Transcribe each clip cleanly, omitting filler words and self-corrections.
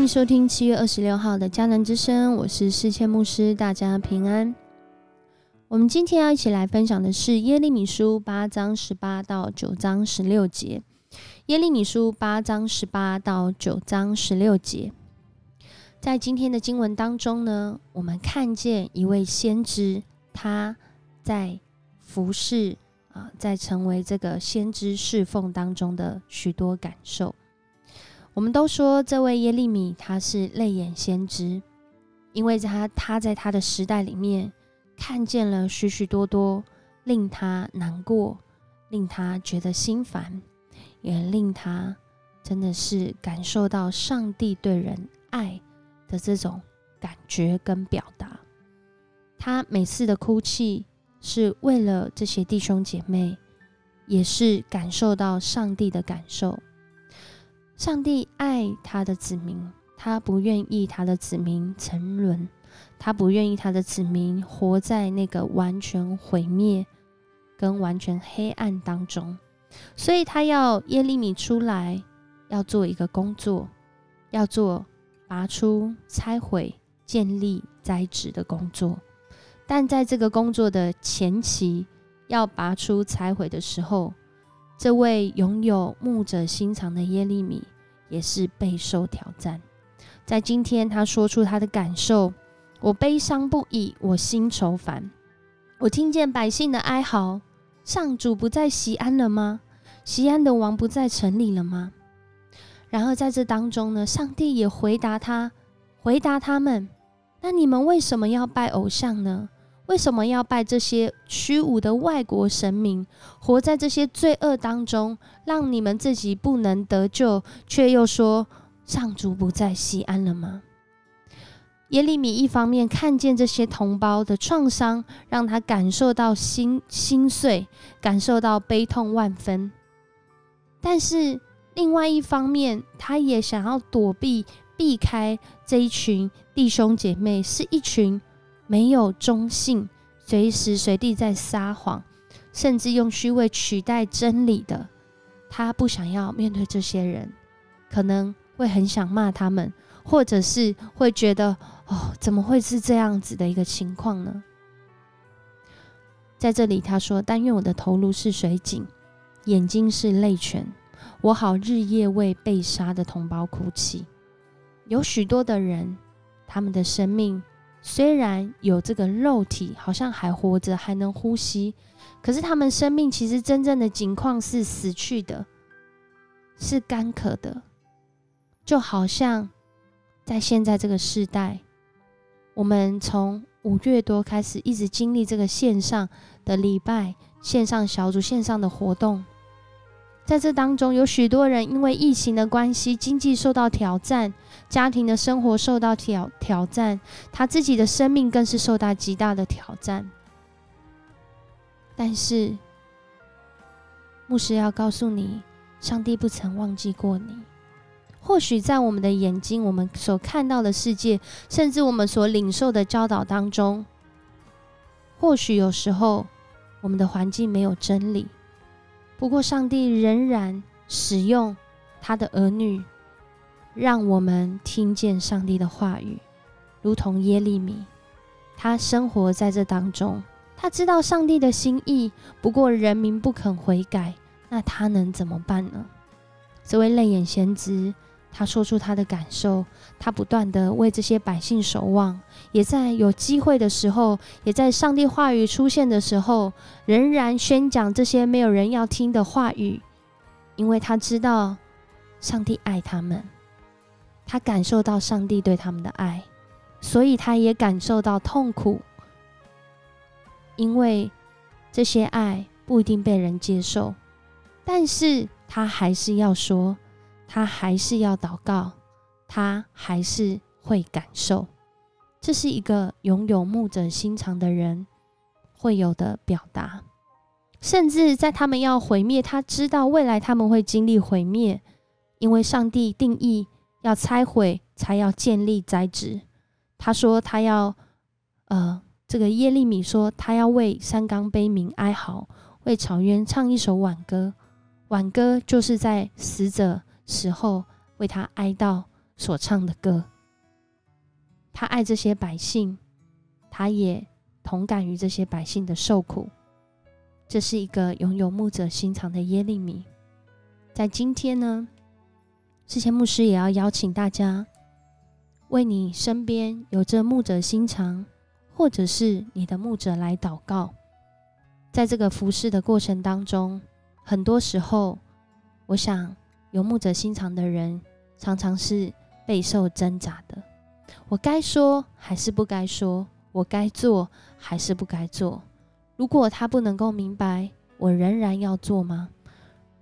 迎收听7月26号的迦南之声，我是世谦牧师，大家平安。我们今天要一起来分享的是耶利米书8章18到9章16节。耶利米书8章18到9章16节，在今天的经文当中呢，我们看见一位先知，他在服侍在成为这个先知侍奉当中的许多感受。我们都说这位耶利米他是泪眼先知，因为他在他的时代里面看见了许许多多令他难过、令他觉得心烦，也令他真的是感受到上帝对人爱的这种感觉跟表达。他每次的哭泣是为了这些弟兄姐妹，也是感受到上帝的感受。上帝爱他的子民，他不愿意他的子民沉沦，他不愿意他的子民活在那个完全毁灭跟完全黑暗当中，所以他要耶利米出来，要做一个工作，要做拔出、拆毁、建立、栽植的工作。但在这个工作的前期，要拔出、拆毁的时候，这位拥有牧者心肠的耶利米也是备受挑战。在今天他说出他的感受，我悲伤不已，我心愁烦，我听见百姓的哀嚎，上主不在西安了吗？西安的王不在城里了吗？然而在这当中呢，上帝也回答他们，那你们为什么要拜偶像呢？为什么要拜这些虚无的外国神明，活在这些罪恶当中，让你们自己不能得救，却又说上主不在西安了吗？耶利米一方面看见这些同胞的创伤，让他感受到心碎，感受到悲痛万分，但是另外一方面，他也想要避开这一群弟兄姐妹，是一群没有忠信，随时随地在撒谎，甚至用虚伪取代真理的。他不想要面对这些人，可能会很想骂他们，或者是会觉得怎么会是这样子的一个情况呢？在这里他说，但愿我的头颅是水井，眼睛是泪泉，我好日夜为被杀的同胞哭泣。有许多的人，他们的生命虽然有这个肉体好像还活着，还能呼吸，可是他们生命其实真正的境况是死去的，是干渴的。就好像在现在这个世代，我们从5月多开始一直经历这个线上的礼拜、线上小组、线上的活动，在这当中有许多人因为疫情的关系，经济受到挑战，家庭的生活受到挑战，他自己的生命更是受到极大的挑战。但是牧师要告诉你，上帝不曾忘记过你。或许在我们的眼睛，我们所看到的世界，甚至我们所领受的教导当中，或许有时候我们的环境没有真理，不过上帝仍然使用他的儿女，让我们听见上帝的话语。如同耶利米，他生活在这当中，他知道上帝的心意，不过人民不肯悔改，那他能怎么办呢？这位泪眼先知，他说出他的感受，他不断的为这些百姓守望，也在有机会的时候，也在上帝话语出现的时候，仍然宣讲这些没有人要听的话语，因为他知道上帝爱他们，他感受到上帝对他们的爱，所以他也感受到痛苦，因为这些爱不一定被人接受，但是他还是要说，他还是要祷告，他还是会感受。这是一个拥有牧者心肠的人会有的表达。甚至在他们要毁灭，他知道未来他们会经历毁灭，因为上帝定义要拆毁才要建立栽植。他说他要这个耶利米说，他要为山冈悲鸣哀嚎，为草原唱一首挽歌。挽歌就是在死者时候为他哀悼，所唱的歌。他爱这些百姓，他也同感于这些百姓的受苦。这是一个拥有牧者心肠的耶利米。在今天呢，之前牧师也要邀请大家，为你身边有着牧者心肠，或者是你的牧者来祷告。在这个服侍的过程当中，很多时候我想有牧者心肠的人常常是备受挣扎的，我该说还是不该说，我该做还是不该做。如果他不能够明白，我仍然要做吗？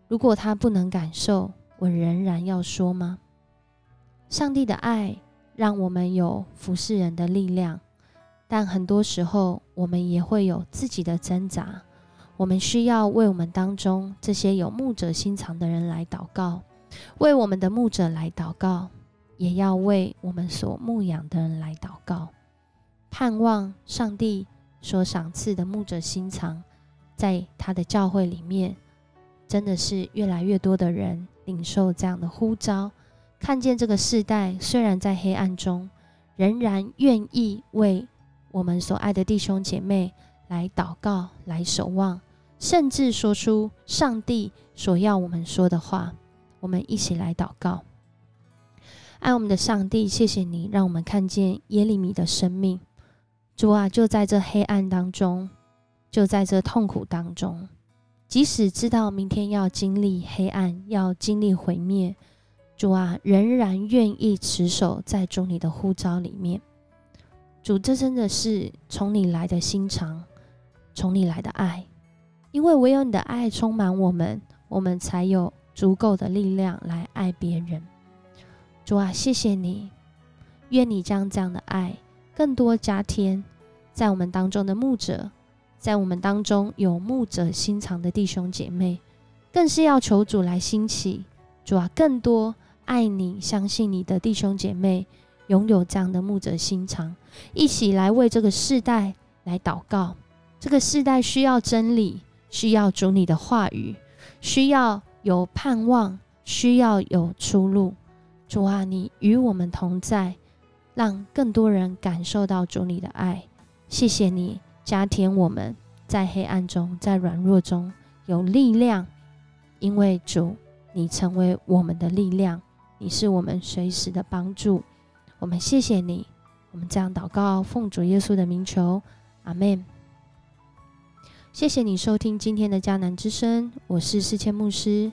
如果他不能感受，我仍然要说吗？上帝的爱让我们有服侍人的力量，但很多时候我们也会有自己的挣扎。我们需要为我们当中这些有牧者心肠的人来祷告，为我们的牧者来祷告，也要为我们所牧养的人来祷告，盼望上帝所赏赐的牧者心肠，在他的教会里面真的是越来越多的人领受这样的呼召，看见这个世代虽然在黑暗中，仍然愿意为我们所爱的弟兄姐妹来祷告，来守望，甚至说出上帝所要我们说的话。我们一起来祷告。爱我们的上帝，谢谢你让我们看见耶利米的生命。主啊，就在这黑暗当中，就在这痛苦当中，即使知道明天要经历黑暗，要经历毁灭，主啊，仍然愿意持守在主你的呼召里面。主，这真的是从你来的心肠，从你来的爱，因为唯有你的爱充满我们，我们才有足够的力量来爱别人。主啊，谢谢你，愿你将这样的爱更多加添在我们当中的牧者，在我们当中有牧者心肠的弟兄姐妹，更是要求主来兴起，主啊，更多爱你相信你的弟兄姐妹拥有这样的牧者心肠，一起来为这个世代来祷告。这个世代需要真理，需要主你的话语，需要有盼望，需要有出路。主啊，你与我们同在，让更多人感受到主你的爱。谢谢你加添我们在黑暗中，在软弱中有力量，因为主你成为我们的力量，你是我们随时的帮助。我们谢谢你，我们这样祷告，奉主耶稣的名求，阿们。谢谢你收听今天的迦南之声，我是世谦牧师。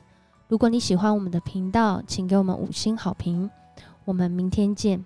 如果你喜欢我们的频道，请给我们5星好评。我们明天见。